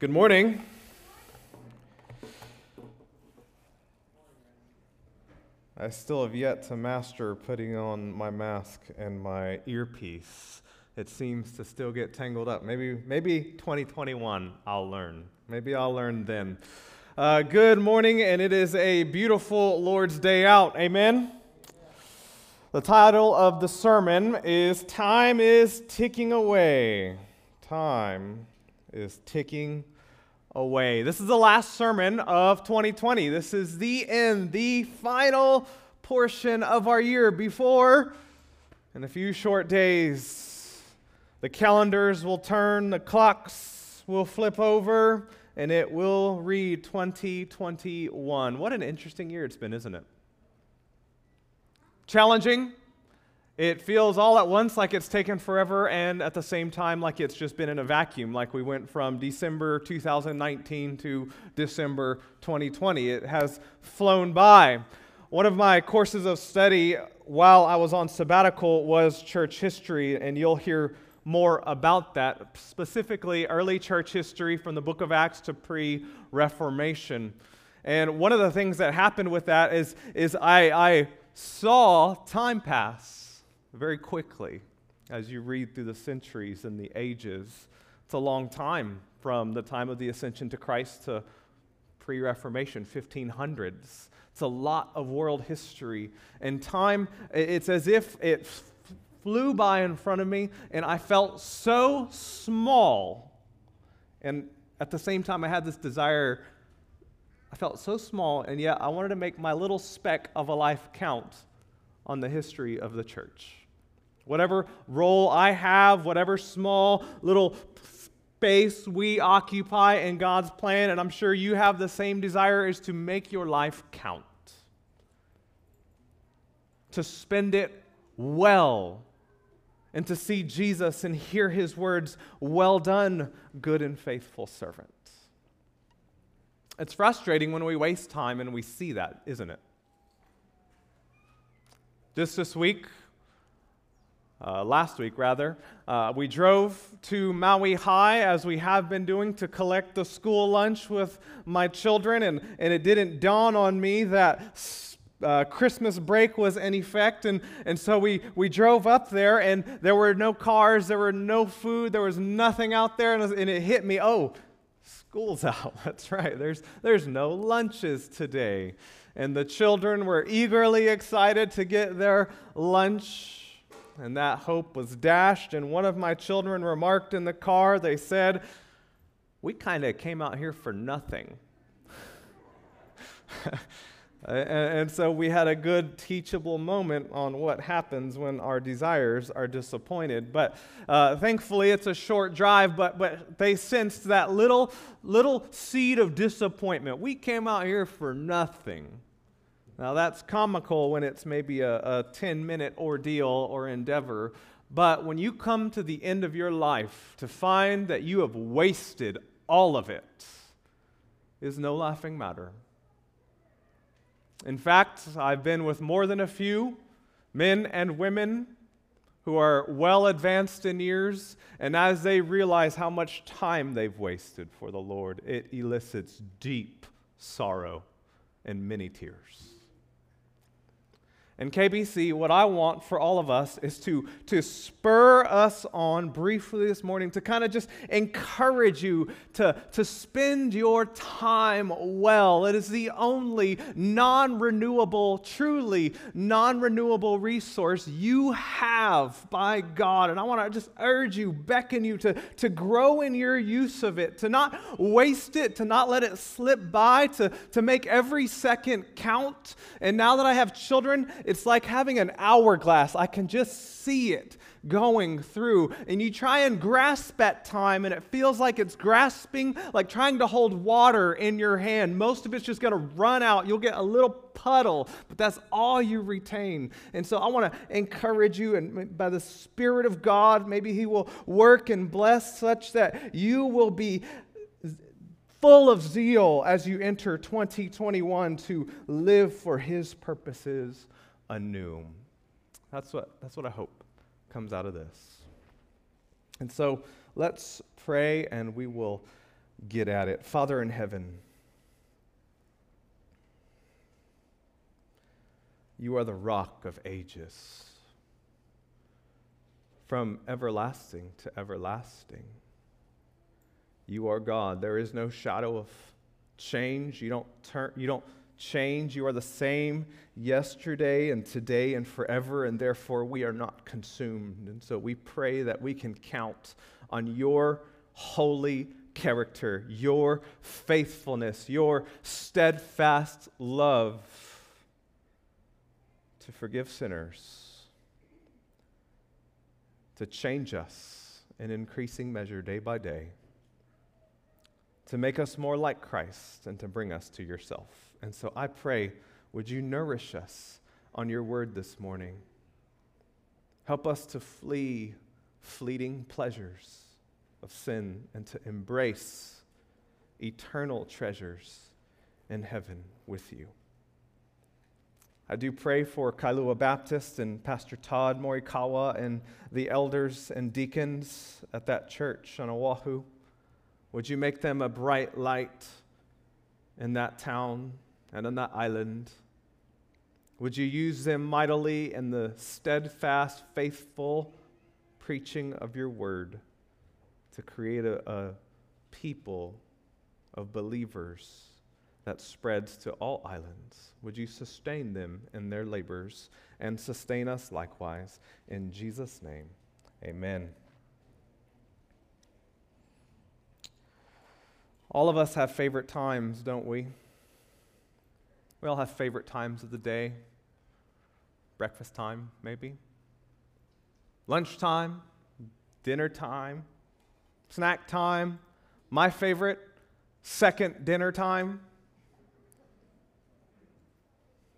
Good morning. I still have yet to master putting on my mask and my earpiece. It seems to still get tangled up. Maybe 2021 I'll learn. Maybe I'll learn then. Good morning, and it is a beautiful Lord's Day out. Amen? The title of the sermon is Time is Ticking Away. Time is ticking away. This is the last sermon of 2020. This is the end, the final portion of our year. Before, in a few short days, the calendars will turn, the clocks will flip over, and it will read 2021. What an interesting year it's been, isn't it? Challenging. It feels all at once like it's taken forever, and at the same time like it's just been in a vacuum, like we went from December 2019 to December 2020. It has flown by. One of my courses of study while I was on sabbatical was church history, and you'll hear more about that, specifically early church history from the book of Acts to pre-Reformation. And one of the things that happened with that is I saw time pass very quickly as you read through the centuries and the ages. It's a long time from the time of the ascension to Christ to pre-Reformation, 1500s. It's a lot of world history. And time, it's as if it flew by in front of me, and I felt so small. And at the same time, I had this desire. I felt so small, and yet I wanted to make my little speck of a life count on the history of the church. Whatever role I have, whatever small little space we occupy in God's plan, and I'm sure you have the same desire, is to make your life count. To spend it well, and to see Jesus and hear his words, "Well done, good and faithful servant." It's frustrating when we waste time and we see that, isn't it? Just this week, last week, we drove to Maui High, as we have been doing, to collect the school lunch with my children, and it didn't dawn on me that Christmas break was in effect, and so we drove up there, and there were no cars, there were no food, there was nothing out there, and it hit me, oh, school's out, that's right, there's no lunches today. And the children were eagerly excited to get their lunch, and that hope was dashed. And one of my children remarked in the car, they said, "We kind of came out here for nothing." And so we had a good teachable moment on what happens when our desires are disappointed. But thankfully, it's a short drive, but they sensed that little seed of disappointment. We came out here for nothing. Now, that's comical when it's maybe a 10-minute ordeal or endeavor, but when you come to the end of your life to find that you have wasted all of it, is no laughing matter. In fact, I've been with more than a few men and women who are well advanced in years, and as they realize how much time they've wasted for the Lord, it elicits deep sorrow and many tears. And KBC, what I want for all of us is to spur us on briefly this morning, to kind of just encourage you to spend your time well. It is the only non-renewable, truly non-renewable resource you have by God. And I want to just urge you, beckon you to grow in your use of it, to not waste it, to not let it slip by, to make every second count. And now that I have children, it's like having an hourglass. I can just see it going through. And you try and grasp at time, and it feels like it's grasping, like trying to hold water in your hand. Most of it's just going to run out. You'll get a little puddle, but that's all you retain. And so I want to encourage you, and by the Spirit of God, maybe he will work and bless such that you will be full of zeal as you enter 2021 to live for his purposes anew. That's what I hope comes out of this. And so let's pray, and we will get at it. Father in heaven, you are the rock of ages, from everlasting to everlasting. You are God. There is no shadow of change. You don't change. You are the same yesterday and today and forever, and therefore we are not consumed. And so we pray that we can count on your holy character, your faithfulness, your steadfast love to forgive sinners, to change us in increasing measure day by day, to make us more like Christ and to bring us to yourself. And so I pray, would you nourish us on your word this morning? Help us to flee fleeting pleasures of sin and to embrace eternal treasures in heaven with you. I do pray for Kailua Baptist and Pastor Todd Morikawa and the elders and deacons at that church on Oahu. Would you make them a bright light in that town and on that island? Would you use them mightily in the steadfast, faithful preaching of your word to create a people of believers that spreads to all islands? Would you sustain them in their labors and sustain us likewise? In Jesus' name, amen. All of us have favorite times, don't we? We all have favorite times of the day. Breakfast time, maybe. Lunchtime, dinner time, snack time. My favorite, second dinner time.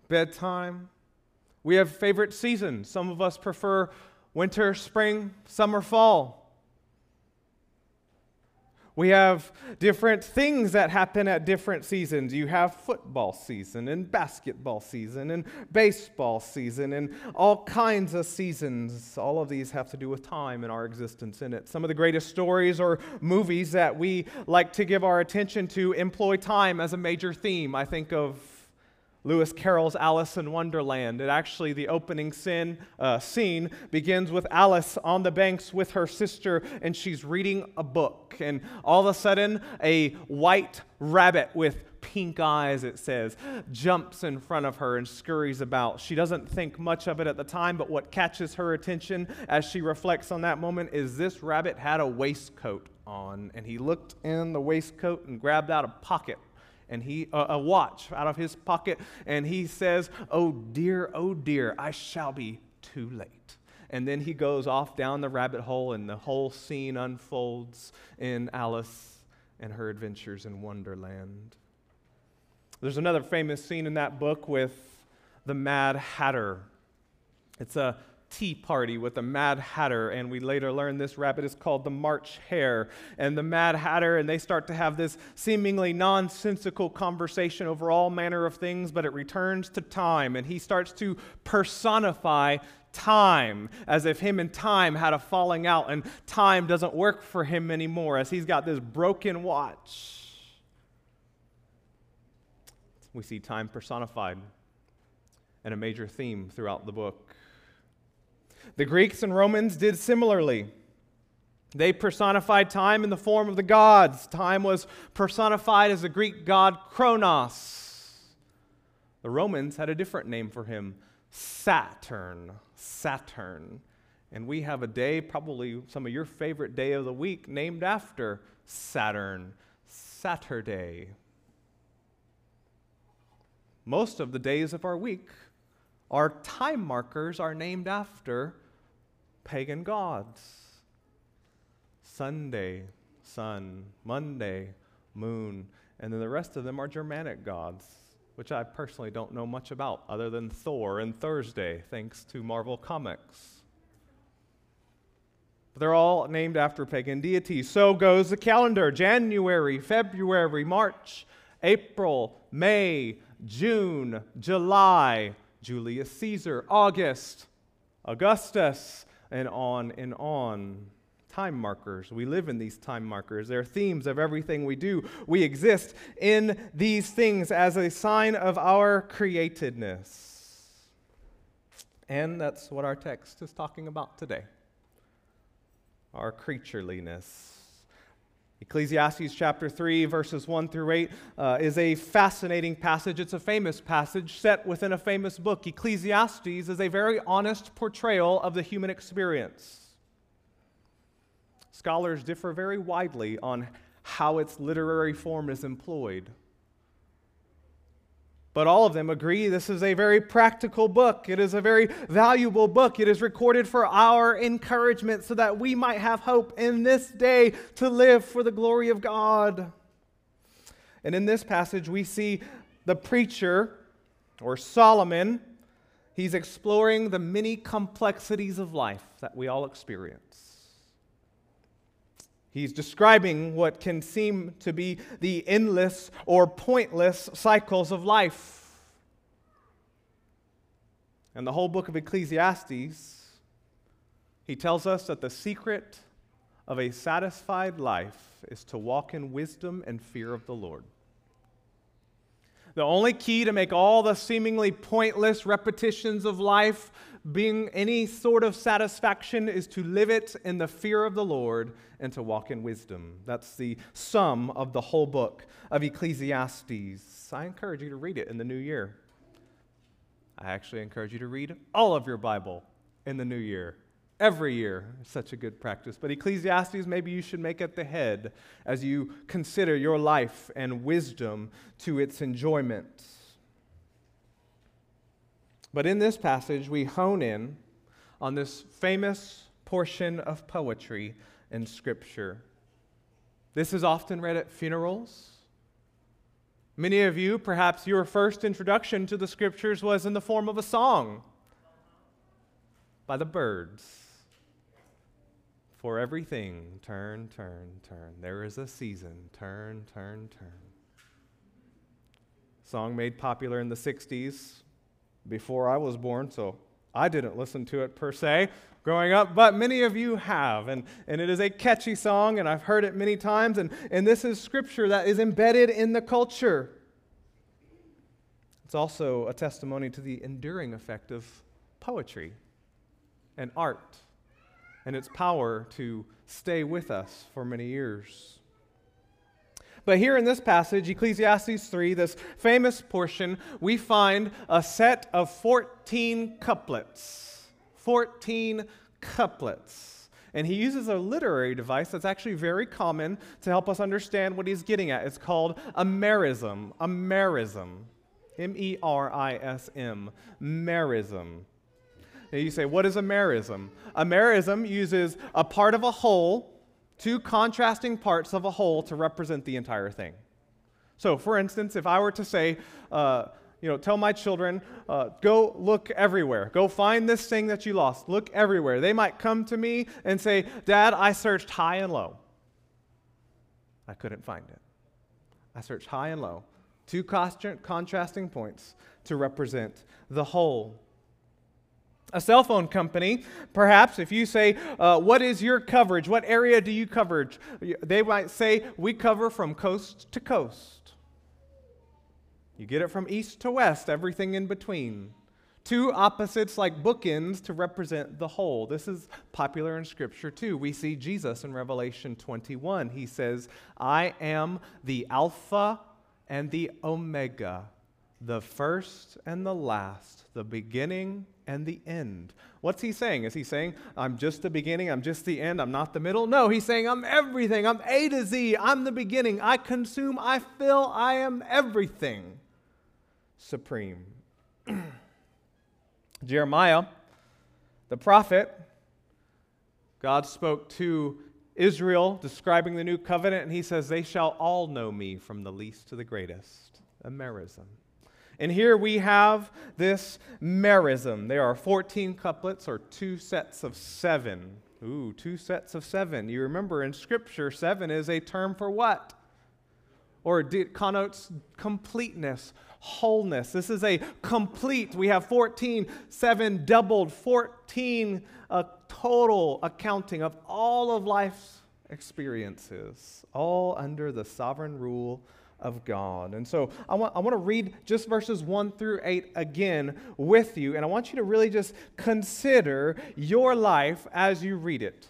Bedtime. We have favorite seasons. Some of us prefer winter, spring, summer, fall. We have different things that happen at different seasons. You have football season and basketball season and baseball season and all kinds of seasons. All of these have to do with time and our existence in it. Some of the greatest stories or movies that we like to give our attention to employ time as a major theme. I think of Lewis Carroll's Alice in Wonderland. It actually, the opening scene begins with Alice on the banks with her sister, and she's reading a book. And all of a sudden, a white rabbit with pink eyes, it says, jumps in front of her and scurries about. She doesn't think much of it at the time, but what catches her attention as she reflects on that moment is this rabbit had a waistcoat on, and he looked in the waistcoat and grabbed out a pocket. And he a watch out of his pocket, and he says, oh dear, I shall be too late." And then he goes off down the rabbit hole, and the whole scene unfolds in Alice and her adventures in Wonderland. There's another famous scene in that book with the Mad Hatter. It's a tea party with a Mad Hatter, and we later learn this rabbit is called the March hare, and the Mad Hatter, and they start to have this seemingly nonsensical conversation over all manner of things, but it returns to time, and he starts to personify time, as if him and time had a falling out, and time doesn't work for him anymore, as he's got this broken watch. We see time personified and a major theme throughout the book. The Greeks and Romans did similarly. They personified time in the form of the gods. Time was personified as the Greek god Kronos. The Romans had a different name for him, Saturn. And we have a day, probably some of your favorite day of the week, named after Saturn, Saturday. Most of the days of our week, our time markers are named after pagan gods. Sunday, sun. Monday, moon. And then the rest of them are Germanic gods, which I personally don't know much about other than Thor and Thursday, thanks to Marvel Comics. But they're all named after pagan deities. So goes the calendar. January, February, March, April, May, June, July, Julius Caesar, Augustus, and on. time markers. We live in these time markers. They're themes of everything we do. We exist in these things as a sign of our createdness. And that's what our text is talking about today, our creatureliness. Ecclesiastes chapter 3, verses 1 through 8 is a fascinating passage. It's a famous passage set within a famous book. Ecclesiastes is a very honest portrayal of the human experience. Scholars differ very widely on how its literary form is employed. But all of them agree this is a very practical book. It is a very valuable book. It is recorded for our encouragement so that we might have hope in this day to live for the glory of God. And in this passage, we see the preacher, or Solomon, he's exploring the many complexities of life that we all experience. He's describing what can seem to be the endless or pointless cycles of life. And the whole book of Ecclesiastes, he tells us that the secret of a satisfied life is to walk in wisdom and fear of the Lord. The only key to make all the seemingly pointless repetitions of life being any sort of satisfaction is to live it in the fear of the Lord and to walk in wisdom. That's the sum of the whole book of Ecclesiastes. I encourage you to read it in the new year. I actually encourage you to read all of your Bible in the new year. Every year is such a good practice. But Ecclesiastes, maybe you should make it the head as you consider your life and wisdom to its enjoyment. But in this passage, we hone in on this famous portion of poetry in Scripture. This is often read at funerals. Many of you, perhaps your first introduction to the Scriptures was in the form of a song by the birds. For everything, turn, turn, turn. There is a season, turn, turn, turn. Song made popular in the 60s, before I was born, so I didn't listen to it per se growing up, but many of you have, and it is a catchy song, and I've heard it many times, and this is Scripture that is embedded in the culture. It's also a testimony to the enduring effect of poetry and art, and its power to stay with us for many years. But here in this passage, Ecclesiastes 3, this famous portion, we find a set of 14 couplets. 14 couplets. And he uses a literary device that's actually very common to help us understand what he's getting at. It's called a merism. A merism. M-E-R-I-S-M. Merism. Now you say, what is a merism? A merism uses a part of a whole, two contrasting parts of a whole, to represent the entire thing. So, for instance, if I were to say, tell my children, go look everywhere. Go find this thing that you lost. Look everywhere. They might come to me and say, Dad, I searched high and low. I couldn't find it. I searched high and low. Two contrasting points to represent the whole. A cell phone company, perhaps, if you say, what is your coverage? What area do you cover? They might say, we cover from coast to coast. You get it from east to west, everything in between. Two opposites like bookends to represent the whole. This is popular in Scripture too. We see Jesus in Revelation 21. He says, I am the Alpha and the Omega, the first and the last, the beginning and the end. What's he saying? Is he saying, I'm just the beginning, I'm just the end, I'm not the middle? No, he's saying, I'm everything, I'm A to Z, I'm the beginning, I consume, I fill, I am everything. Supreme. Jeremiah, the prophet, God spoke to Israel describing the new covenant, and he says, they shall all know me from the least to the greatest. A merism. And here we have this merism. There are 14 couplets, or two sets of seven. Ooh, two sets of seven. You remember in Scripture, seven is a term for what? or it connotes completeness, wholeness. This is a complete, we have 14, 7 doubled, 14 a total accounting of all of life's experiences, all under the sovereign rule of God. And so I want to read just verses 1 through 8 again with you, and I want you to really just consider your life as you read it.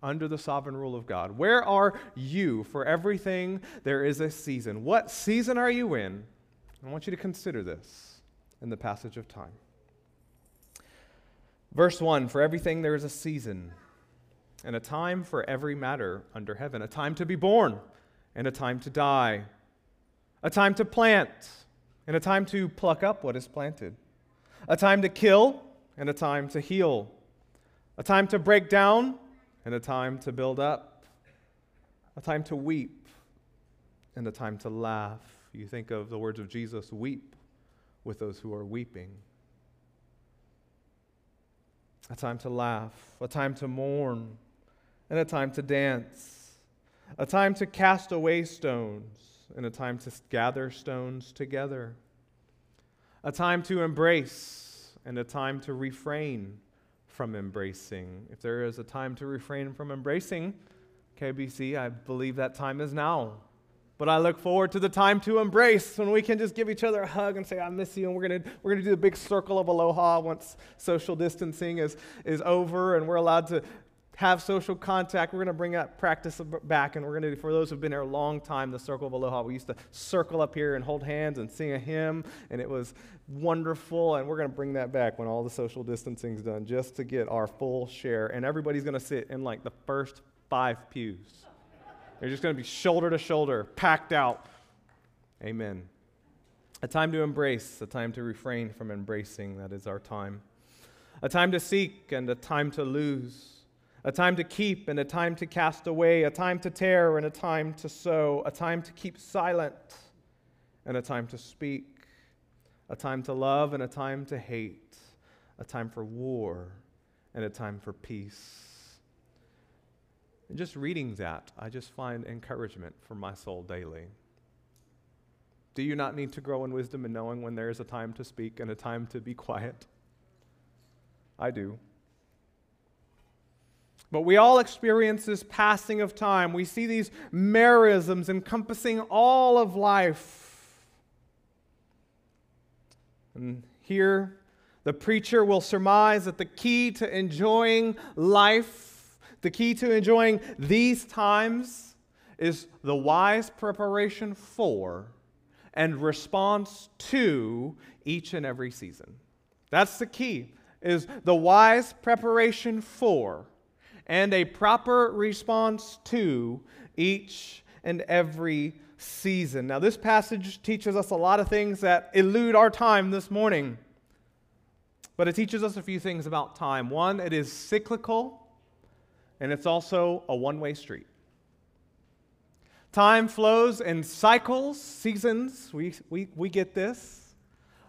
Under the sovereign rule of God. Where are you? For everything there is a season. What season are you in? I want you to consider this in the passage of time. Verse 1, for everything there is a season, and a time for every matter under heaven, a time to be born, and a time to die, a time to plant, and a time to pluck up what is planted, a time to kill, and a time to heal, a time to break down, and a time to build up, a time to weep, and a time to laugh. You think of the words of Jesus, weep with those who are weeping. A time to laugh, a time to mourn, and a time to dance, a time to cast away stones, and a time to gather stones together, a time to embrace, and a time to refrain from embracing. If there is a time to refrain from embracing, KBC, I believe that time is now. But I look forward to the time to embrace when we can just give each other a hug and say, I miss you, and we're gonna do the big circle of aloha once social distancing is over and we're allowed to have social contact. We're going to bring that practice back, and we're going to, for those who've been here a long time, the circle of aloha. We used to circle up here and hold hands and sing a hymn, and it was wonderful, and we're going to bring that back when all the social distancing's done, just to get our full share, and everybody's going to sit in like the first 5 pews. They're just going to be shoulder to shoulder, packed out. Amen. A time to embrace, a time to refrain from embracing. That is our time. A time to seek and a time to lose. A time to keep and a time to cast away, a time to tear and a time to sow, a time to keep silent and a time to speak, a time to love and a time to hate, a time for war and a time for peace. And just reading that, I just find encouragement for my soul daily. Do you not need to grow in wisdom and knowing when there is a time to speak and a time to be quiet? I do. But we all experience this passing of time. We see these merisms encompassing all of life. And here, the preacher will surmise that the key to enjoying life, the key to enjoying these times, is the wise preparation for and response to each and every season. That's the key, is the wise preparation for and a proper response to each and every season. Now, this passage teaches us a lot of things that elude our time this morning. But it teaches us a few things about time. One, it is cyclical, and it's also a one-way street. Time flows in cycles, seasons. We get this.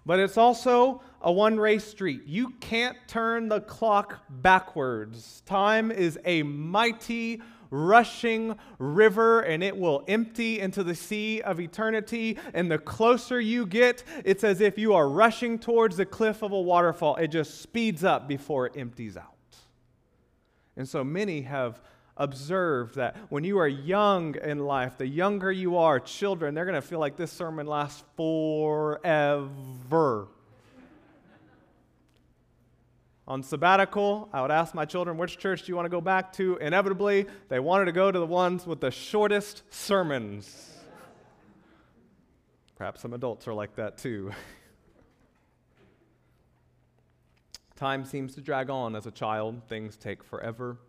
But it's also a one-way street. You can't turn the clock backwards. Time is a mighty, rushing river, and it will empty into the sea of eternity. And the closer you get, it's as if you are rushing towards the cliff of a waterfall. It just speeds up before it empties out. And so many have observe that when you are young in life, the younger you are, children, they're going to feel like this sermon lasts forever. On sabbatical, I would ask my children, which church do you want to go back to? Inevitably, they wanted to go to the ones with the shortest sermons. Perhaps some adults are like that too. Time seems to drag on as a child. Things take forever.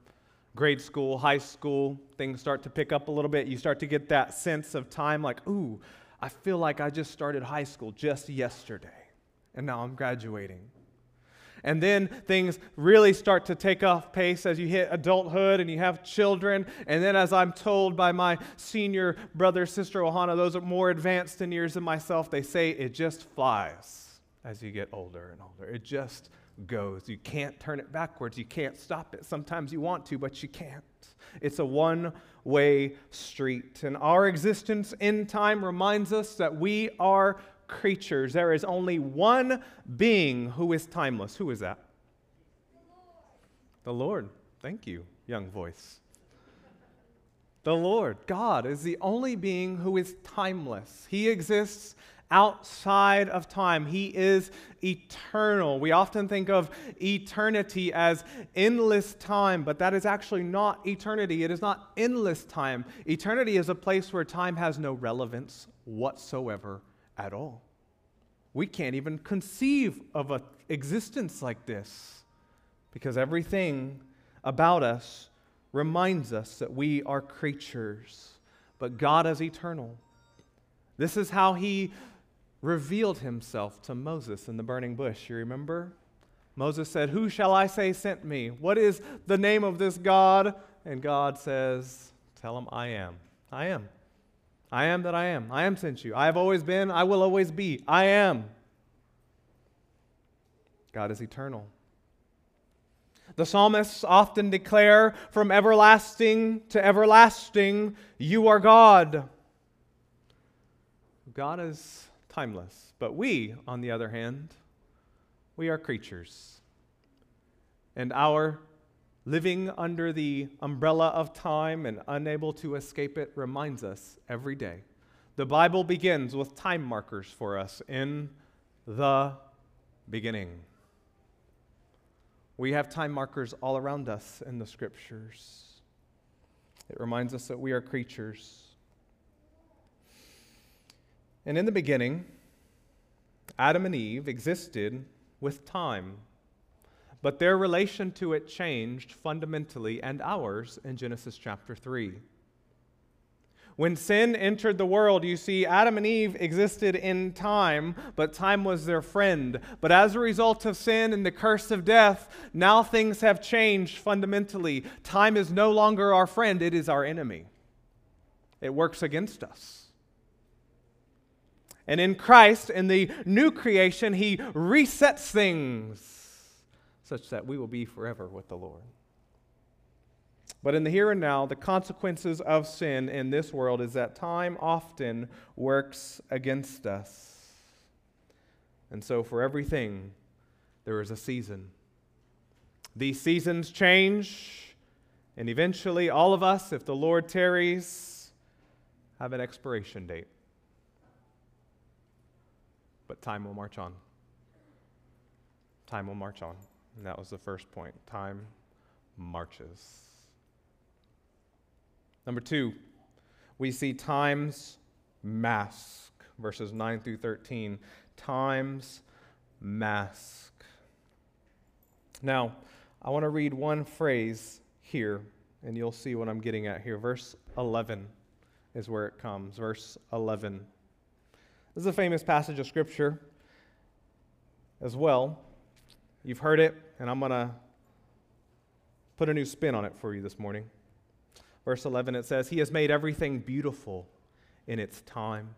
Grade school, high school, things start to pick up a little bit. You start to get that sense of time like, ooh, I feel like I just started high school just yesterday, and now I'm graduating. And then things really start to take off pace as you hit adulthood and you have children. And then, as I'm told by my senior brother, sister Ohana, those are more advanced in years than myself, they say it just flies as you get older and older. It just goes. You can't turn it backwards. You can't stop it. Sometimes you want to, but you can't. It's a one-way street. And our existence in time reminds us that we are creatures. There is only one being who is timeless. Who is that? The Lord. Thank you, young voice. The Lord, God, is the only being who is timeless. He exists outside of time. He is eternal. We often think of eternity as endless time, but that is actually not eternity. It is not endless time. Eternity is a place where time has no relevance whatsoever at all. We can't even conceive of an existence like this because everything about us reminds us that we are creatures, but God is eternal. This is how He revealed himself to Moses in the burning bush. You remember? Moses said, "Who shall I say sent me? What is the name of this God?" And God says, "Tell him I am. I am. I am that I am. I am sent you. I have always been. I will always be. I am." God is eternal. The psalmists often declare, "From everlasting to everlasting, you are God." God is timeless, but we, on the other hand, we are creatures. And our living under the umbrella of time and unable to escape it reminds us every day. The Bible begins with time markers for us. In the beginning. We have time markers all around us in the Scriptures. It reminds us that we are creatures. And in the beginning, Adam and Eve existed with time, but their relation to it changed fundamentally, and ours in Genesis chapter 3. When sin entered the world, you see, Adam and Eve existed in time, but time was their friend. But as a result of sin and the curse of death, now things have changed fundamentally. Time is no longer our friend, it is our enemy. It works against us. And in Christ, in the new creation, He resets things such that we will be forever with the Lord. But in the here and now, the consequences of sin in this world is that time often works against us. And so for everything, there is a season. These seasons change, and eventually all of us, if the Lord tarries, have an expiration date. But time will march on. Time will march on. And that was the first point. Time marches. Number two, we see time's mask. Verses 9 through 13. Time's mask. Now, I want to read one phrase here, and you'll see what I'm getting at here. Verse 11 is where it comes. Verse 11. This is a famous passage of Scripture as well. You've heard it, and I'm going to put a new spin on it for you this morning. Verse 11, it says, "He has made everything beautiful in its time.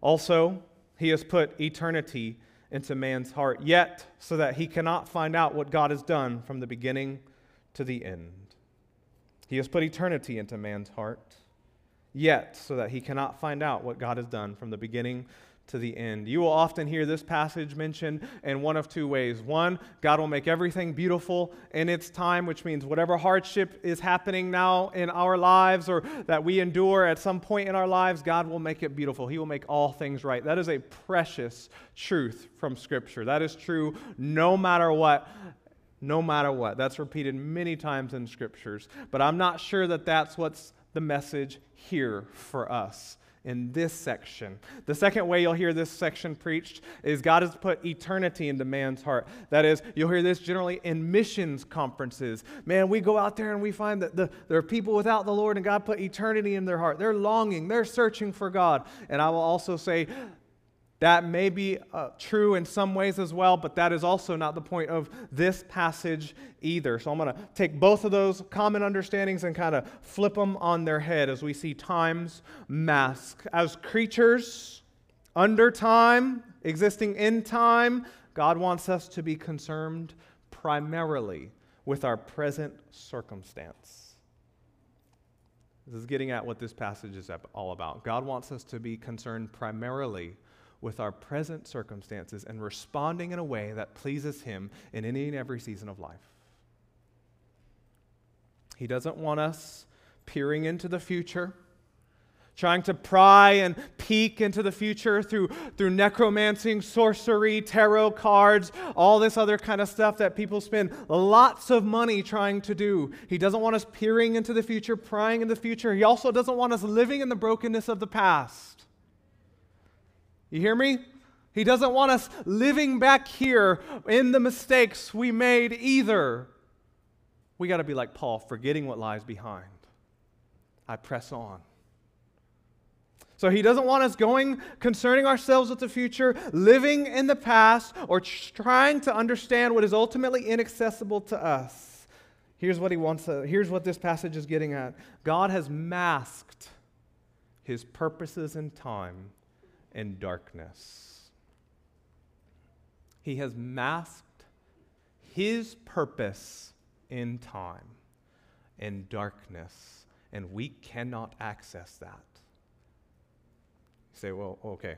Also, He has put eternity into man's heart, yet so that he cannot find out what God has done from the beginning to the end." He has put eternity into man's heart. Yet, so that he cannot find out what God has done from the beginning to the end. You will often hear this passage mentioned in one of two ways. One, God will make everything beautiful in its time, which means whatever hardship is happening now in our lives or that we endure at some point in our lives, God will make it beautiful. He will make all things right. That is a precious truth from Scripture. That is true no matter what. No matter what. That's repeated many times in Scriptures. But I'm not sure that that's what's the message here for us in this section. The second way you'll hear this section preached is God has put eternity into man's heart. That is, you'll hear this generally in missions conferences. Man, we go out there and we find that there are people without the Lord, and God put eternity in their heart. They're longing, they're searching for God. And I will also say that may be true in some ways as well, but that is also not the point of this passage either. So I'm going to take both of those common understandings and kind of flip them on their head as we see time's mask. As creatures under time, existing in time, God wants us to be concerned primarily with our present circumstance. This is getting at what this passage is all about. God wants us to be concerned primarily with our present circumstances and responding in a way that pleases Him in any and every season of life. He doesn't want us peering into the future, trying to pry and peek into the future through necromancy, sorcery, tarot cards, all this other kind of stuff that people spend lots of money trying to do. He doesn't want us peering into the future, prying into the future. He also doesn't want us living in the brokenness of the past. You hear me? He doesn't want us living back here in the mistakes we made either. We got to be like Paul, forgetting what lies behind. I press on. So He doesn't want us concerning ourselves with the future, living in the past, or trying to understand what is ultimately inaccessible to us. Here's what He wants. Here's what this passage is getting at. God has masked His purposes in time in darkness. He has masked His purpose in time in darkness, and we cannot access that. Say, well, okay,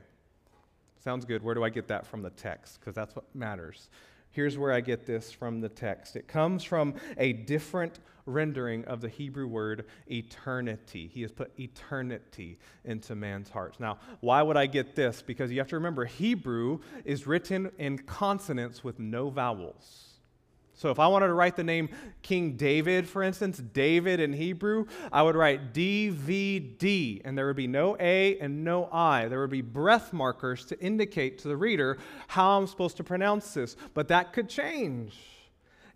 sounds good. Where do I get that from the text? Because that's what matters. Here's where I get this from the text. It comes from a different rendering of the Hebrew word eternity. He has put eternity into man's hearts. Now, why would I get this? Because you have to remember, Hebrew is written in consonants with no vowels. So if I wanted to write the name King David, for instance, David in Hebrew, I would write D-V-D, and there would be no A and no I. There would be breath markers to indicate to the reader how I'm supposed to pronounce this, but that could change.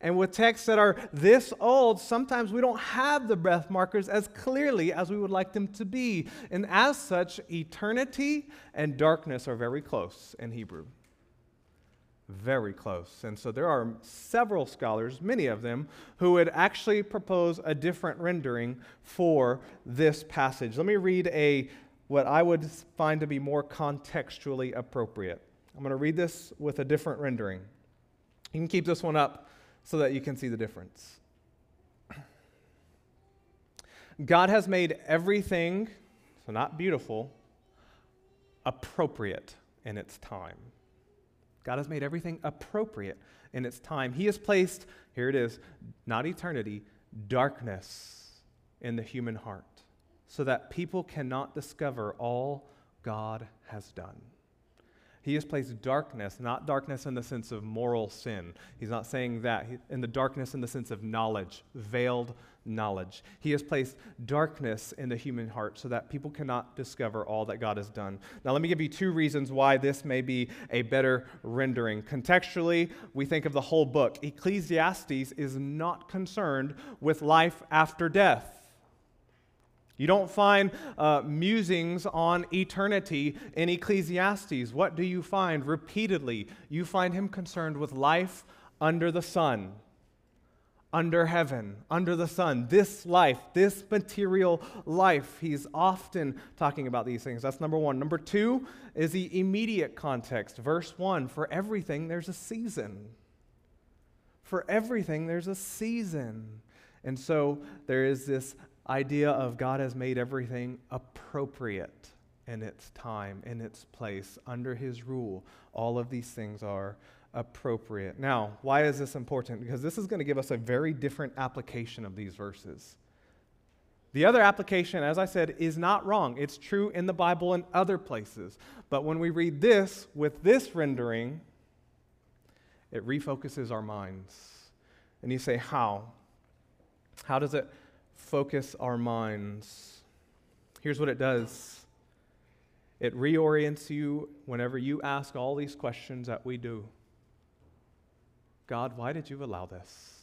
And with texts that are this old, sometimes we don't have the breath markers as clearly as we would like them to be. And as such, eternity and darkness are very close in Hebrew. Very close. And so there are several scholars, many of them, who would actually propose a different rendering for this passage. Let me read what I would find to be more contextually appropriate. I'm going to read this with a different rendering. You can keep this one up so that you can see the difference. God has made everything, so not beautiful, appropriate in its time. God has made everything appropriate in its time. He has placed, here it is, not eternity, darkness in the human heart so that people cannot discover all God has done. He has placed darkness, not darkness in the sense of moral sin. He's not saying that. In the darkness in the sense of knowledge, veiled knowledge. He has placed darkness in the human heart so that people cannot discover all that God has done. Now, let me give you two reasons why this may be a better rendering. Contextually, we think of the whole book. Ecclesiastes is not concerned with life after death. You don't find musings on eternity in Ecclesiastes. What do you find repeatedly? You find him concerned with life under the sun, under heaven, under the sun, this life, this material life. He's often talking about these things. That's number one. Number two is the immediate context. Verse 1, for everything there's a season. For everything there's a season. And so there is this idea of God has made everything appropriate in its time, in its place, under His rule. All of these things are appropriate. Now, why is this important? Because this is going to give us a very different application of these verses. The other application, as I said, is not wrong. It's true in the Bible and other places. But when we read this with this rendering, it refocuses our minds. And you say, how? How does it focus our minds? Here's what it does. It reorients you whenever you ask all these questions that we do. God, why did you allow this?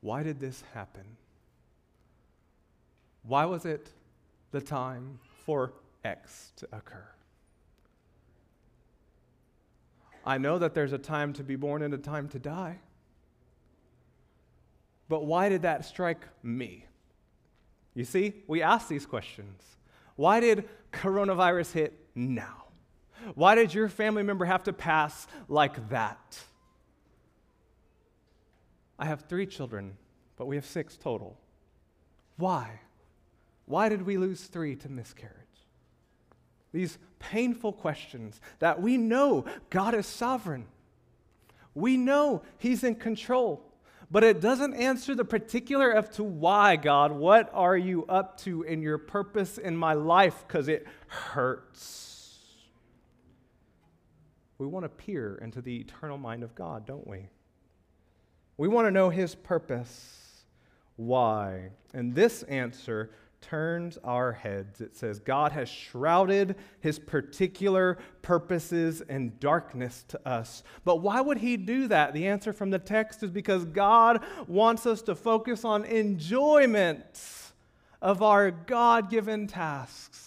Why did this happen? Why was it the time for X to occur? I know that there's a time to be born and a time to die. But why did that strike me? You see, we ask these questions. Why did coronavirus hit now? Why did your family member have to pass like that? I have 3 children, but we have 6 total. Why? Why did we lose 3 to miscarriage? These painful questions that we know God is sovereign. We know He's in control, but it doesn't answer the particular of to why, God, what are you up to in your purpose in my life? Because it hurts. We want to peer into the eternal mind of God, don't we? We want to know His purpose. Why? And this answer turns our heads. It says, God has shrouded His particular purposes in darkness to us. But why would He do that? The answer from the text is because God wants us to focus on enjoyment of our God-given tasks.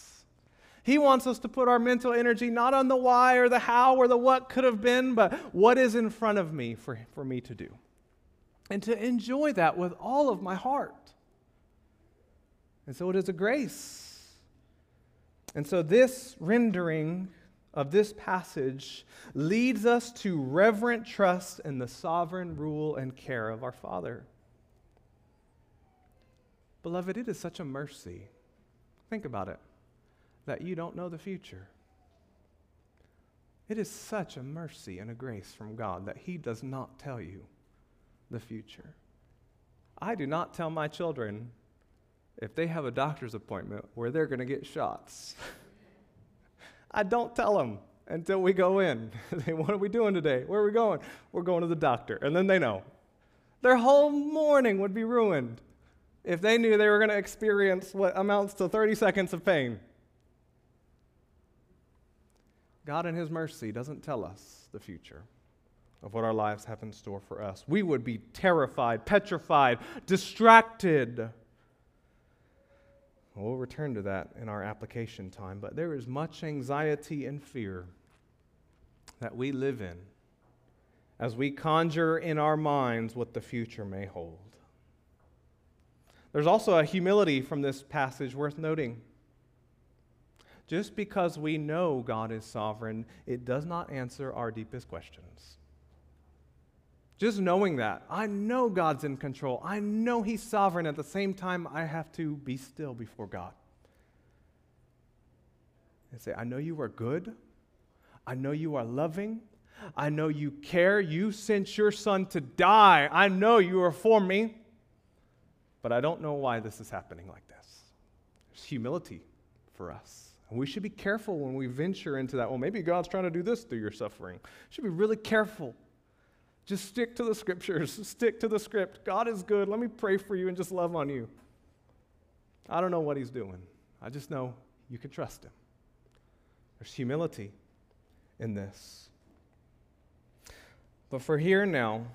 He wants us to put our mental energy not on the why or the how or the what could have been, but what is in front of me for me to do. And to enjoy that with all of my heart. And so it is a grace. And so this rendering of this passage leads us to reverent trust in the sovereign rule and care of our Father. Beloved, it is such a mercy, think about it, that you don't know the future. It is such a mercy and a grace from God that He does not tell you the future. I do not tell my children if they have a doctor's appointment where they're going to get shots. I don't tell them until we go in. They, what are we doing today? Where are we going? We're going to the doctor. And then they know. Their whole morning would be ruined if they knew they were going to experience what amounts to 30 seconds of pain. God in His mercy doesn't tell us the future of what our lives have in store for us. We would be terrified, petrified, distracted. We'll return to that in our application time, but there is much anxiety and fear that we live in as we conjure in our minds what the future may hold. There's also a humility from this passage worth noting. Just because we know God is sovereign, it does not answer our deepest questions. Just knowing that, I know God's in control. I know He's sovereign. At the same time, I have to be still before God and say, I know You are good. I know You are loving. I know You care. You sent Your Son to die. I know You are for me. But I don't know why this is happening like this. There's humility for us. And we should be careful when we venture into that. Well, maybe God's trying to do this through your suffering. We should be really careful. Just stick to the scriptures. Stick to the script. God is good. Let me pray for you and just love on you. I don't know what He's doing. I just know you can trust Him. There's humility in this. But for here and now,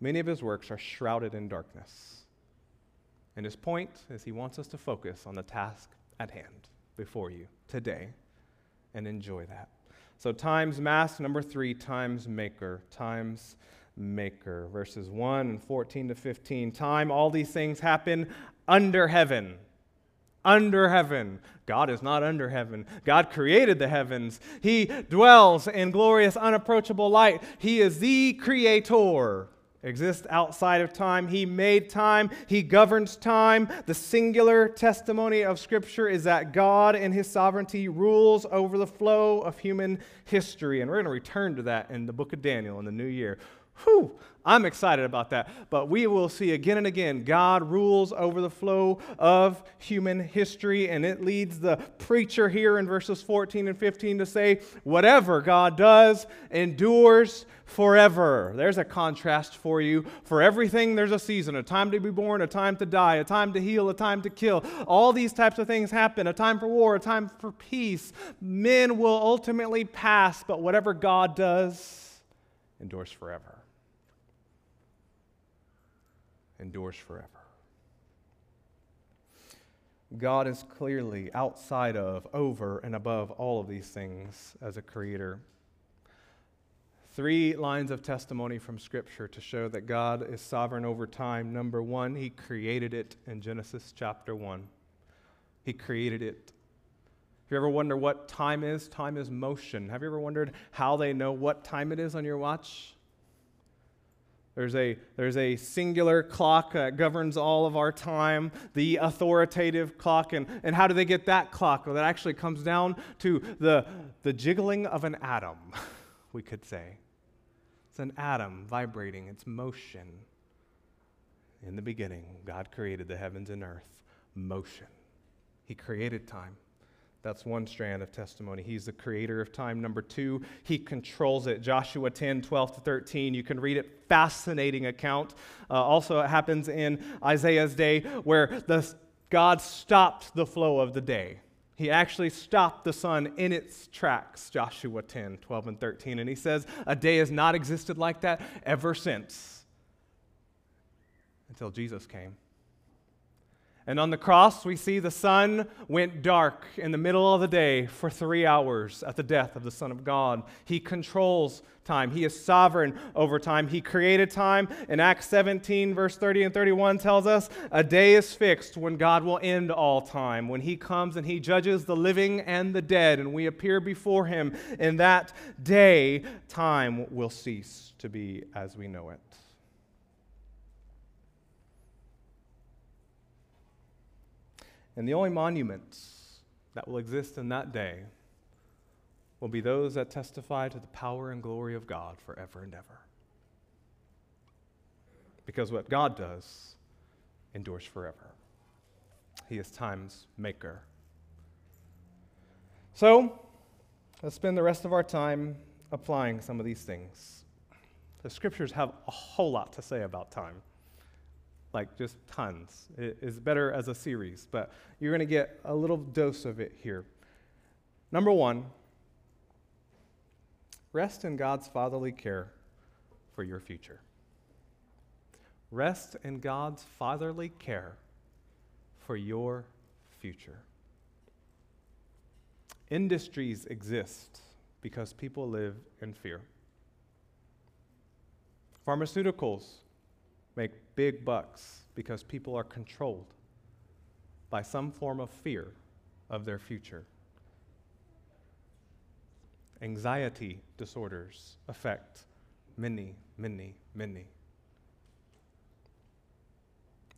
many of His works are shrouded in darkness. And His point is He wants us to focus on the task at hand before you today and enjoy that. So times mass, number 3, times maker, verses 1 and 14 to 15. Time, all these things happen under heaven. Under heaven. God is not under heaven. God created the heavens. He dwells in glorious, unapproachable light. He is the creator. Exists outside of time. He made time. He governs time. The singular testimony of Scripture is that God in His sovereignty rules over the flow of human history. And we're going to return to that in the book of Daniel in the new year. Whew, I'm excited about that. But we will see again and again, God rules over the flow of human history, and it leads the preacher here in verses 14 and 15 to say, whatever God does endures forever. There's a contrast for you. For everything, there's a season, a time to be born, a time to die, a time to heal, a time to kill. All these types of things happen, a time for war, a time for peace. Men will ultimately pass, but whatever God does endures forever. Endures forever. God is clearly outside of, over, and above all of these things as a creator. 3 lines of testimony from Scripture to show that God is sovereign over time. Number 1, He created it in Genesis chapter 1. He created it. If you ever wonder what time is motion. Have you ever wondered how they know what time it is on your watch? There's a singular clock that governs all of our time, the authoritative clock. And how do they get that clock? Well, that actually comes down to the jiggling of an atom, we could say. It's an atom vibrating, it's motion. In the beginning, God created the heavens and earth. Motion. He created time. That's one strand of testimony. He's the creator of time. Number two, he controls it. Joshua 10, 12 to 13. You can read it. Fascinating account. Also, it happens in Isaiah's day where God stopped the flow of the day. He actually stopped the sun in its tracks, Joshua 10, 12 and 13. And he says, a day has not existed like that ever since until Jesus came. And on the cross, we see the sun went dark in the middle of the day for 3 hours at the death of the Son of God. He controls time. He is sovereign over time. He created time. And Acts 17, verse 30 and 31 tells us, a day is fixed when God will end all time, when he comes and he judges the living and the dead, and we appear before him. In that day, time will cease to be as we know it. And the only monuments that will exist in that day will be those that testify to the power and glory of God forever and ever. Because what God does endures forever. He is time's maker. So, let's spend the rest of our time applying some of these things. The scriptures have a whole lot to say about time. Like, just tons. It's better as a series, but you're going to get a little dose of it here. Number one, rest in God's fatherly care for your future. Rest in God's fatherly care for your future. Industries exist because people live in fear. Pharmaceuticals make big bucks because people are controlled by some form of fear of their future. Anxiety disorders affect many.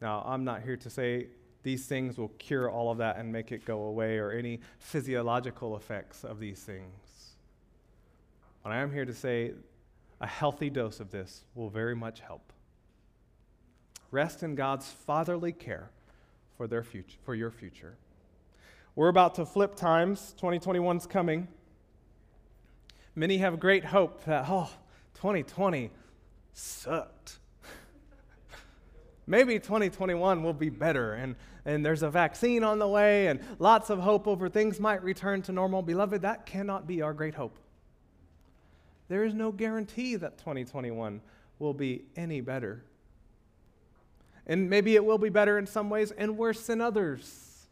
Now, I'm not here to say these things will cure all of that and make it go away or any physiological effects of these things. But I am here to say a healthy dose of this will very much help. Rest in God's fatherly care for their future, for your future. We're about to flip times. 2021's coming. Many have great hope that, 2020 sucked. Maybe 2021 will be better, and there's a vaccine on the way, and lots of hope over things might return to normal. Beloved, that cannot be our great hope. There is no guarantee that 2021 will be any better. And maybe it will be better in some ways and worse in others.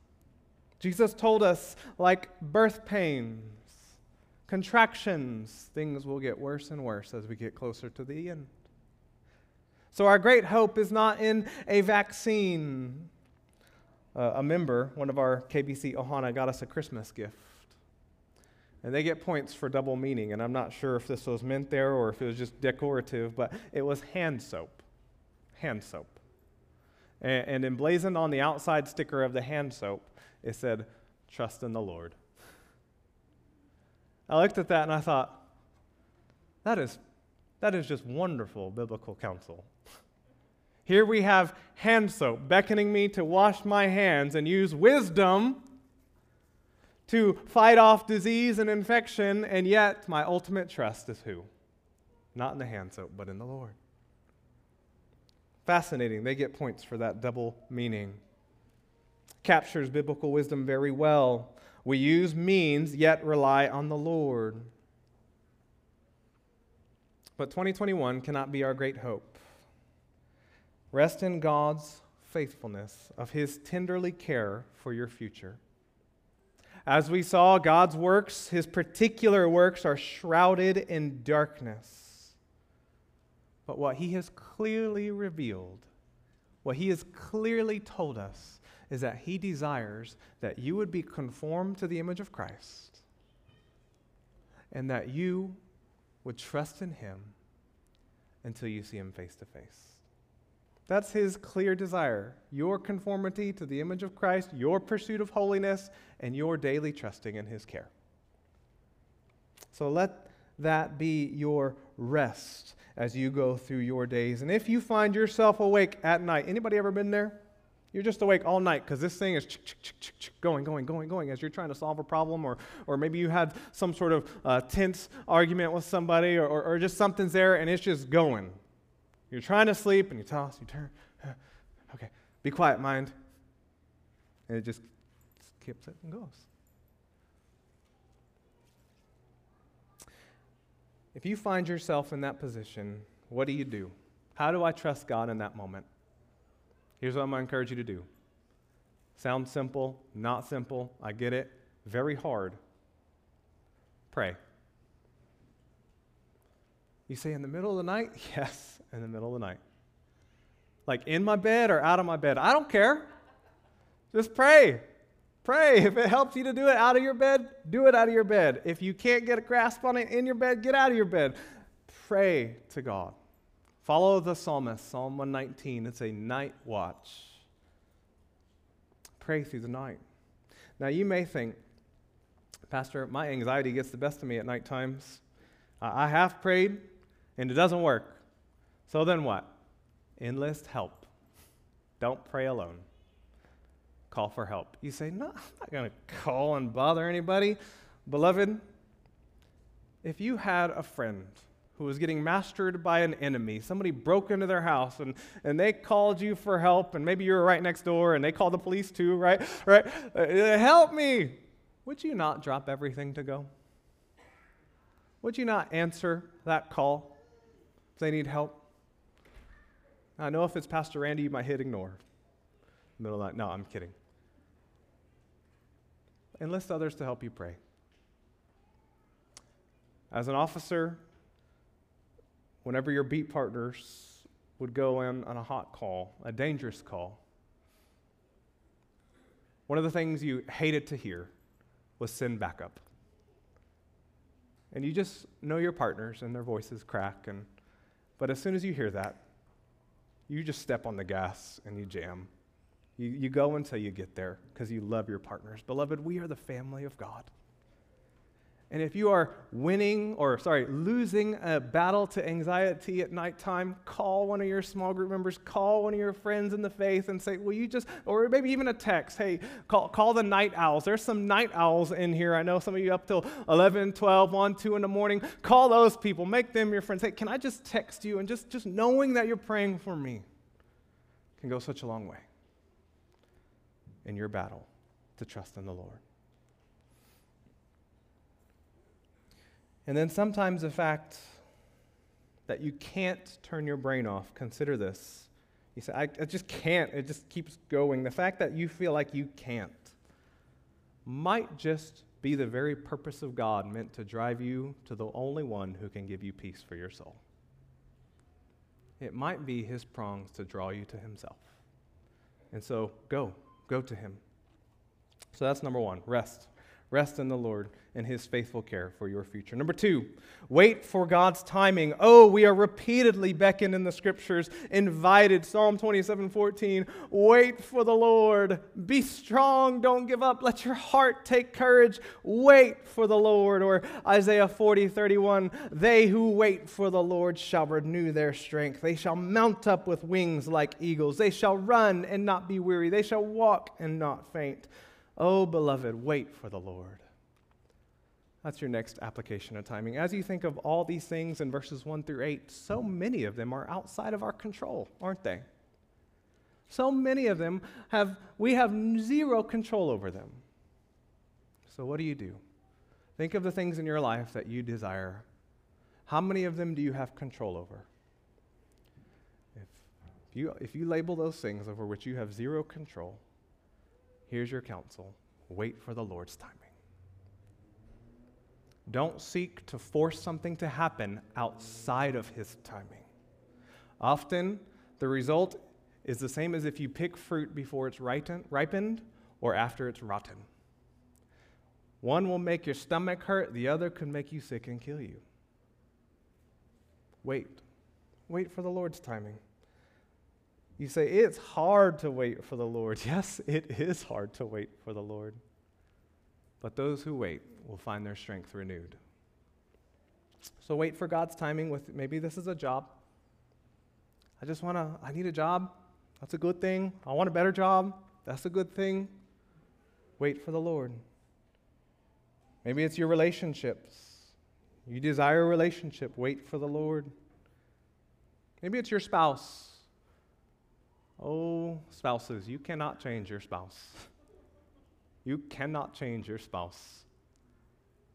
Jesus told us, like birth pains, contractions, things will get worse and worse as we get closer to the end. So our great hope is not in a vaccine. A member, one of our KBC Ohana, got us a Christmas gift. And they get points for double meaning. And I'm not sure if this was meant there or if it was just decorative, but it was hand soap. Hand soap. And emblazoned on the outside sticker of the hand soap, it said, "Trust in the Lord." I looked at that and I thought, that is just wonderful biblical counsel. Here we have hand soap beckoning me to wash my hands and use wisdom to fight off disease and infection, and yet my ultimate trust is who? Not in the hand soap, but in the Lord. Fascinating. They get points for that double meaning. Captures biblical wisdom very well. We use means, yet rely on the Lord. But 2021 cannot be our great hope. Rest in God's faithfulness, of his tenderly care for your future. As we saw, God's works, his particular works, are shrouded in darkness. But what he has clearly revealed What he has clearly told us is that he desires that you would be conformed to the image of Christ and that you would trust in him until you see him face to face. That's his clear desire, your conformity to the image of Christ, your pursuit of holiness, and your daily trusting in his care. So let that be your rest as you go through your days. And if you find yourself awake at night, anybody ever been there? You're just awake all night because this thing is going as you're trying to solve a problem, or maybe you had some sort of tense argument with somebody, or just something's there and it's just going. You're trying to sleep and you toss, you turn. Okay, be quiet, mind. And it just skips it and goes. If you find yourself in that position, what do you do? How do I trust God in that moment? Here's what I'm going to encourage you to do. Sounds simple, not simple, I get it. Very hard. Pray. You say, in the middle of the night? Yes, in the middle of the night. Like in my bed or out of my bed? I don't care. Just pray. Pray. If it helps you to do it out of your bed, do it out of your bed. If you can't get a grasp on it in your bed, get out of your bed. Pray to God. Follow the psalmist, Psalm 119. It's a night watch. Pray through the night. Now, you may think, Pastor, my anxiety gets the best of me at night times. I have prayed, and it doesn't work. So then what? Enlist help. Don't pray alone. Call for help. You say, no, I'm not going to call and bother anybody. Beloved, if you had a friend who was getting mastered by an enemy, somebody broke into their house, and they called you for help, and maybe you were right next door, and they called the police too, right? Help me! Would you not drop everything to go? Would you not answer that call if they need help? I know if it's Pastor Randy, you might hit ignore. Middle of the night. No, I'm kidding. Enlist others to help you pray. As an officer, whenever your beat partners would go in on a hot call, a dangerous call, one of the things you hated to hear was send backup. And you just know your partners and their voices crack, but as soon as you hear that, you just step on the gas and you jam. You go until you get there because you love your partners. Beloved, we are the family of God. And if you are losing a battle to anxiety at nighttime, call one of your small group members, call one of your friends in the faith and say, will you just, or maybe even a text, hey, call the night owls. There's some night owls in here. I know some of you up till 11, 12, 1, 2 in the morning. Call those people. Make them your friends. Hey, can I just text you? And just knowing that you're praying for me can go such a long way in your battle to trust in the Lord. And then sometimes the fact that you can't turn your brain off, consider this. You say, I just can't. It just keeps going. The fact that you feel like you can't might just be the very purpose of God meant to drive you to the only one who can give you peace for your soul. It might be his prongs to draw you to himself. And so go to him. So that's number one, rest. Rest in the Lord and his faithful care for your future. Number two, wait for God's timing. Oh, we are repeatedly beckoned in the Scriptures, invited. Psalm 27:14. Wait for the Lord. Be strong. Don't give up. Let your heart take courage. Wait for the Lord. Or Isaiah 40:31. They who wait for the Lord shall renew their strength. They shall mount up with wings like eagles. They shall run and not be weary. They shall walk and not faint. Oh, beloved, wait for the Lord. That's your next application of timing. As you think of all these things in verses 1 through 8, so many of them are outside of our control, aren't they? So many of them we have zero control over them. So what do? Think of the things in your life that you desire. How many of them do you have control over? If you label those things over which you have zero control, here's your counsel. Wait for the Lord's timing. Don't seek to force something to happen outside of his timing. Often, the result is the same as if you pick fruit before it's ripened or after it's rotten. One will make your stomach hurt, the other could make you sick and kill you. Wait for the Lord's timing. You say, it's hard to wait for the Lord. Yes, it is hard to wait for the Lord. But those who wait will find their strength renewed. So wait for God's timing with, maybe this is a job. I need a job. That's a good thing. I want a better job. That's a good thing. Wait for the Lord. Maybe it's your relationships. You desire a relationship. Wait for the Lord. Maybe it's your spouse. Oh, spouses, you cannot change your spouse. You cannot change your spouse.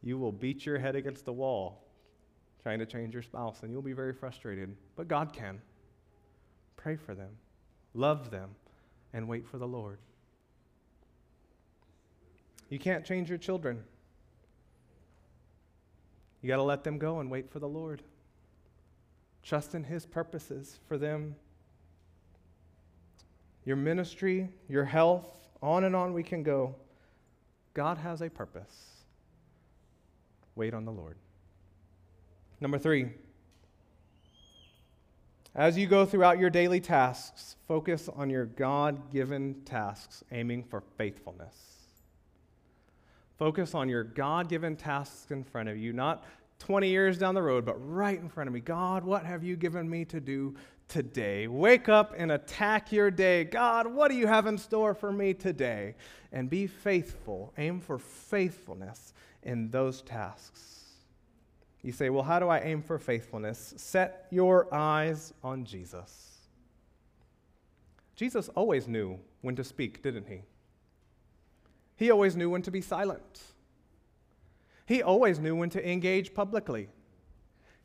You will beat your head against the wall trying to change your spouse, and you'll be very frustrated. But God can. Pray for them, love them, and wait for the Lord. You can't change your children. You got to let them go and wait for the Lord. Trust in His purposes for them. Your ministry, your health, on and on we can go. God has a purpose. Wait on the Lord. Number 3, as you go throughout your daily tasks, focus on your God-given tasks, aiming for faithfulness. Focus on your God-given tasks in front of you, not 20 years down the road, but right in front of me. God, what have you given me to do today? Wake up and attack your day. God, what do you have in store for me today? And be faithful. Aim for faithfulness in those tasks. You say, well, how do I aim for faithfulness? Set your eyes on Jesus. Jesus always knew when to speak, didn't he? He always knew when to be silent. He always knew when to engage publicly.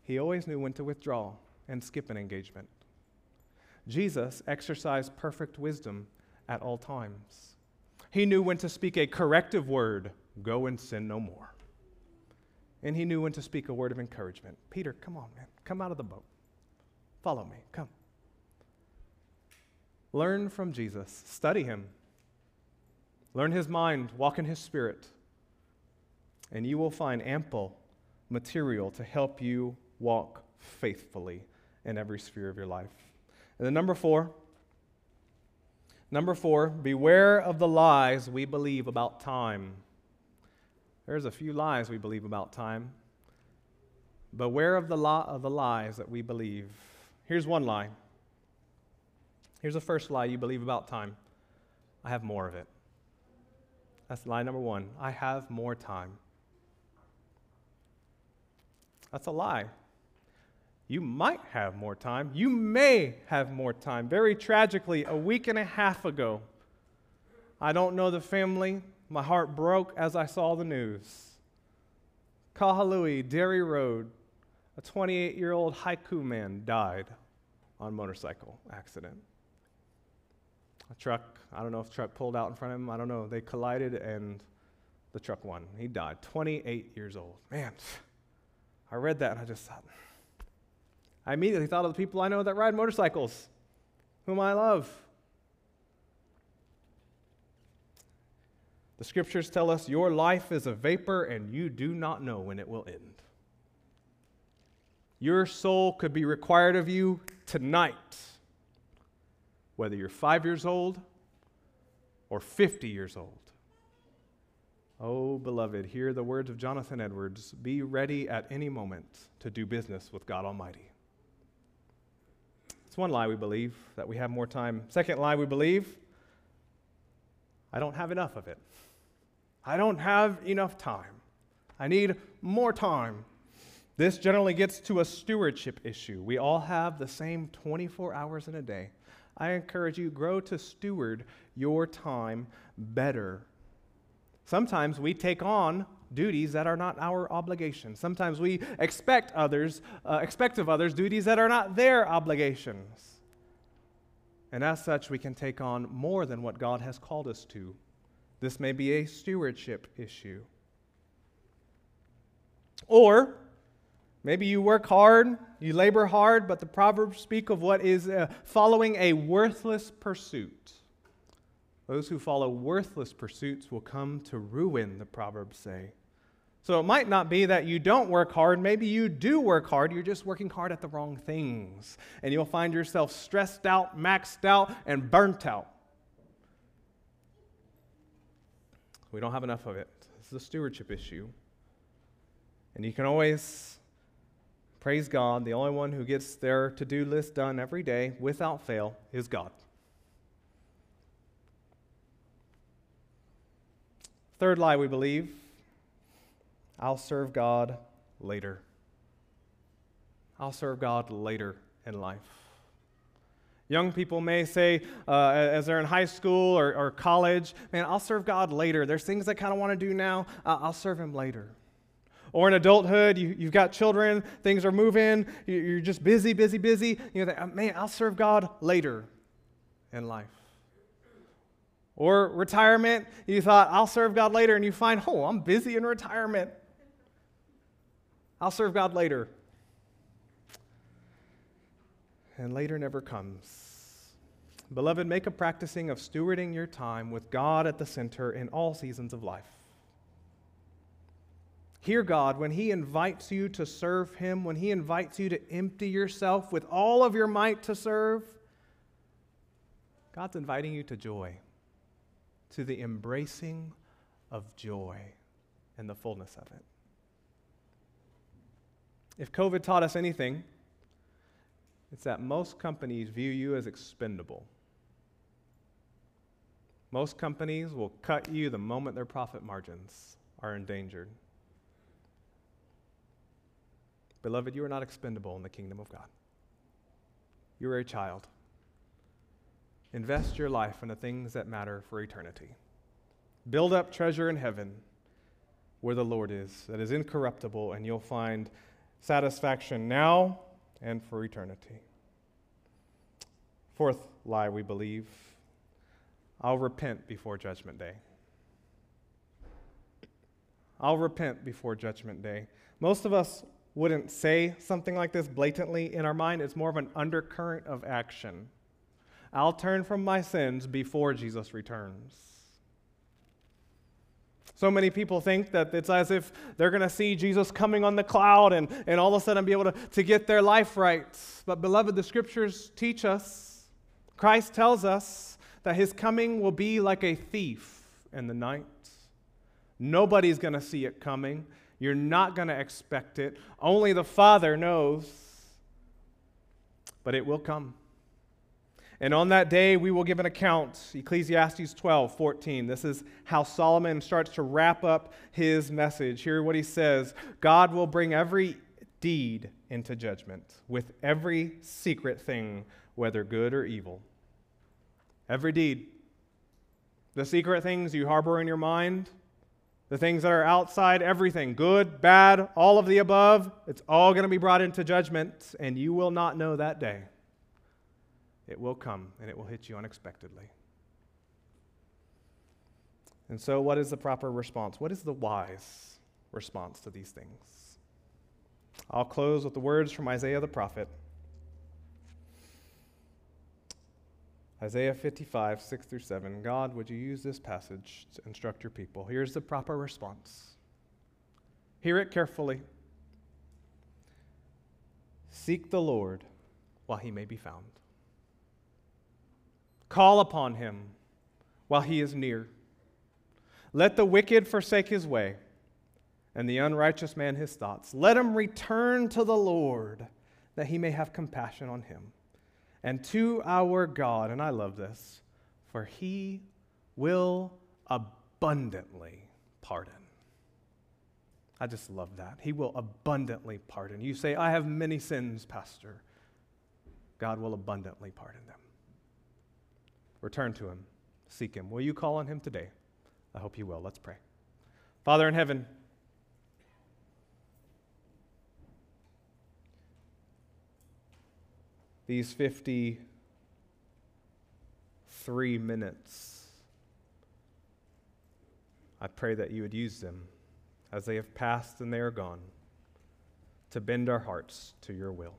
He always knew when to withdraw and skip an engagement. Jesus exercised perfect wisdom at all times. He knew when to speak a corrective word, go and sin no more. And he knew when to speak a word of encouragement. Peter, come on, man, come out of the boat. Follow me, come. Learn from Jesus, study him. Learn his mind, walk in his spirit. And you will find ample material to help you walk faithfully in every sphere of your life. And then number four, beware of the lies we believe about time. There's a few lies we believe about time. Beware of the lies that we believe. Here's one lie. Here's the first lie you believe about time. I have more of it. That's lie number 1. I have more time. That's a lie. You might have more time. You may have more time. Very tragically, a week and a half ago, I don't know the family. My heart broke as I saw the news. Kahului, Dairy Road, a 28-year-old haiku man died on a motorcycle accident. A truck, I don't know if the truck pulled out in front of him. I don't know. They collided and the truck won. He died, 28 years old. Man, I read that and I immediately thought of the people I know that ride motorcycles, whom I love. The scriptures tell us your life is a vapor and you do not know when it will end. Your soul could be required of you tonight, whether you're 5 years old or 50 years old. Oh, beloved, hear the words of Jonathan Edwards. Be ready at any moment to do business with God Almighty. It's one lie we believe, that we have more time. Second lie we believe, I don't have enough of it. I don't have enough time. I need more time. This generally gets to a stewardship issue. We all have the same 24 hours in a day. I encourage you, grow to steward your time better. Sometimes we take on duties that are not our obligation. Sometimes we expect of others duties that are not their obligations. And as such, we can take on more than what God has called us to. This may be a stewardship issue. Or Maybe you work hard, you labor hard, but the Proverbs speak of what is following a worthless pursuit. Those who follow worthless pursuits will come to ruin, the Proverbs say. So it might not be that you don't work hard. Maybe you do work hard. You're just working hard at the wrong things. And you'll find yourself stressed out, maxed out, and burnt out. We don't have enough of it. This is a stewardship issue. And you can always praise God. The only one who gets their to-do list done every day without fail is God. Third lie we believe: I'll serve God later. I'll serve God later in life. Young people may say, as they're in high school or college, man, I'll serve God later. There's things I kind of want to do now. I'll serve Him later. Or in adulthood, you've got children, things are moving, you're just busy. You know, man, I'll serve God later in life. Or retirement, you thought, I'll serve God later, and you find, oh, I'm busy in retirement. I'll serve God later. And later never comes. Beloved, make a practicing of stewarding your time with God at the center in all seasons of life. Hear God when He invites you to serve Him, when He invites you to empty yourself with all of your might to serve. God's inviting you to joy, to the embracing of joy and the fullness of it. If COVID taught us anything, it's that most companies view you as expendable. Most companies will cut you the moment their profit margins are endangered. Beloved, you are not expendable in the kingdom of God. You are a child. Invest your life in the things that matter for eternity. Build up treasure in heaven where the Lord is, that is incorruptible, and you'll find satisfaction now and for eternity. Fourth lie we believe: I'll repent before Judgment Day. I'll repent before Judgment Day. Most of us wouldn't say something like this blatantly. In our mind, it's more of an undercurrent of action. I'll turn from my sins before Jesus returns. So many people think that it's as if they're going to see Jesus coming on the cloud and all of a sudden be able to get their life right. But beloved, the scriptures teach us, Christ tells us, that His coming will be like a thief in the night. Nobody's going to see it coming. You're not going to expect it. Only the Father knows. But it will come. And on that day, we will give an account. Ecclesiastes 12:14. This is how Solomon starts to wrap up his message. Hear what he says. God will bring every deed into judgment with every secret thing, whether good or evil. Every deed. The secret things you harbor in your mind, the things that are outside, everything, good, bad, all of the above, it's all going to be brought into judgment, and you will not know that day. It will come, and it will hit you unexpectedly. And so what is the proper response? What is the wise response to these things? I'll close with the words from Isaiah the prophet. Isaiah 55, 6 through 7. God, would you use this passage to instruct your people? Here's the proper response. Hear it carefully. Seek the Lord while He may be found. Call upon Him while He is near. Let the wicked forsake his way, and the unrighteous man his thoughts. Let him return to the Lord, that He may have compassion on him, and to our God, and I love this, for He will abundantly pardon. I just love that. He will abundantly pardon. You say, I have many sins, Pastor. God will abundantly pardon them. Return to Him. Seek Him. Will you call on Him today? I hope you will. Let's pray. Father in heaven, these 53 minutes, I pray that You would use them as they have passed and they are gone to bend our hearts to your will,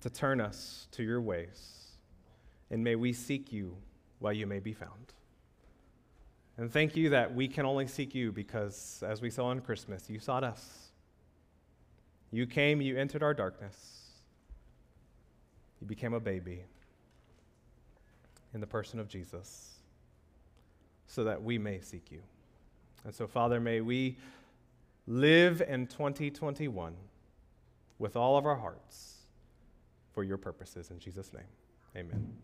to turn us to your ways, and may we seek you while you may be found. And thank you that we can only seek you because, as we saw on Christmas, you sought us. You came, you entered our darkness. You became a baby in the person of Jesus so that we may seek you. And so, Father, may we live in 2021 with all of our hearts for your purposes. In Jesus' name, amen.